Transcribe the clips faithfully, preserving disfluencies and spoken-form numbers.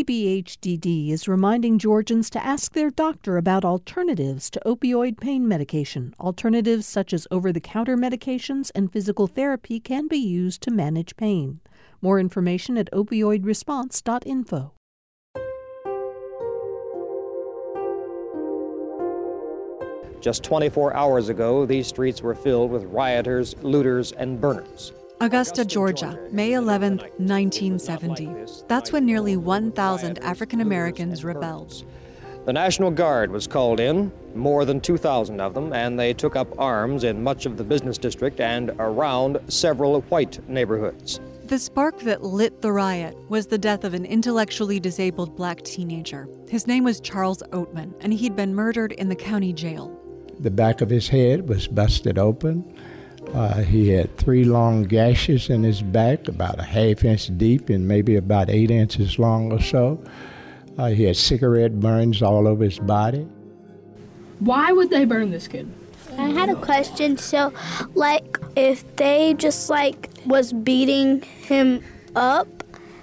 C B H D D is reminding Georgians to ask their doctor about alternatives to opioid pain medication. Alternatives such as over-the-counter medications and physical therapy can be used to manage pain. More information at opioid response dot info. Just twenty-four hours ago, these streets were filled with rioters, looters, and burners. Augusta, Georgia, May eleventh, nineteen seventy. That's when nearly one thousand African Americans rebelled. The National Guard was called in, more than two thousand of them, and they took up arms in much of the business district and around several white neighborhoods. The spark that lit the riot was the death of an intellectually disabled black teenager. His name was Charles Oatman, and he'd been murdered in the county jail. The back of his head was busted open. Uh, he had three long gashes in his back, about a half inch deep and maybe about eight inches long or so. Uh, he had cigarette burns all over his body. Why would they burn this kid? I had a question. So, like, if they just, like, was beating him up,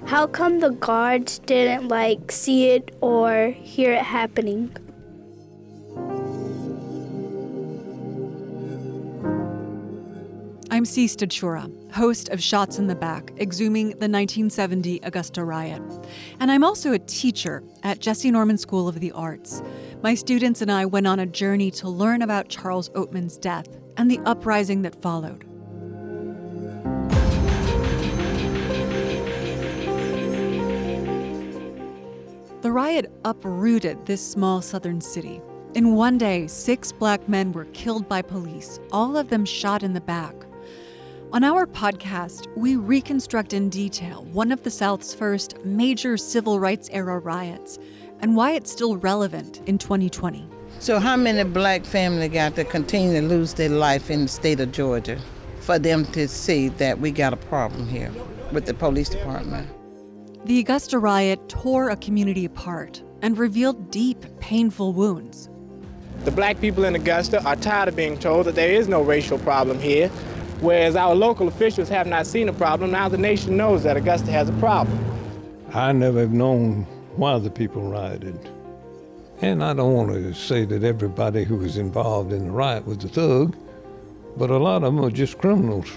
how come the guards didn't, like, see it or hear it happening? I'm C. Stachura, host of Shots in the Back, Exhuming the nineteen seventy Augusta Riot. And I'm also a teacher at Jessye Norman School of the Arts. My students and I went on a journey to learn about Charles Oatman's death and the uprising that followed. The riot uprooted this small southern city. In one day, six black men were killed by police, all of them shot in the back. On our podcast, we reconstruct in detail one of the South's first major civil rights era riots and why it's still relevant in twenty twenty. So how many black families got to continue to lose their life in the state of Georgia for them to see that we got a problem here with the police department? The Augusta riot tore a community apart and revealed deep, painful wounds. The black people in Augusta are tired of being told that there is no racial problem here. Whereas our local officials have not seen a problem, now the nation knows that Augusta has a problem. I never have known why the people rioted. And I don't want to say that everybody who was involved in the riot was a thug, but a lot of them are just criminals.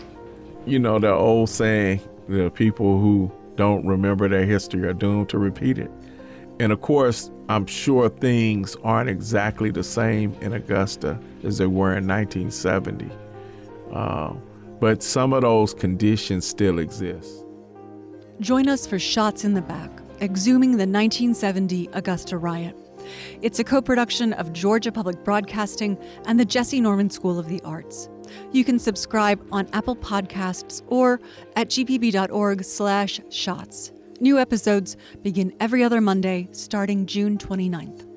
You know, the old saying, the people who don't remember their history are doomed to repeat it. And of course, I'm sure things aren't exactly the same in Augusta as they were in nineteen seventy. Uh, But some of those conditions still exist. Join us for Shots in the Back, Exhuming the nineteen seventy Augusta Riot. It's a co-production of Georgia Public Broadcasting and the Jessye Norman School of the Arts. You can subscribe on Apple Podcasts or at g p b dot org slash shots. New episodes begin every other Monday starting June twenty-ninth.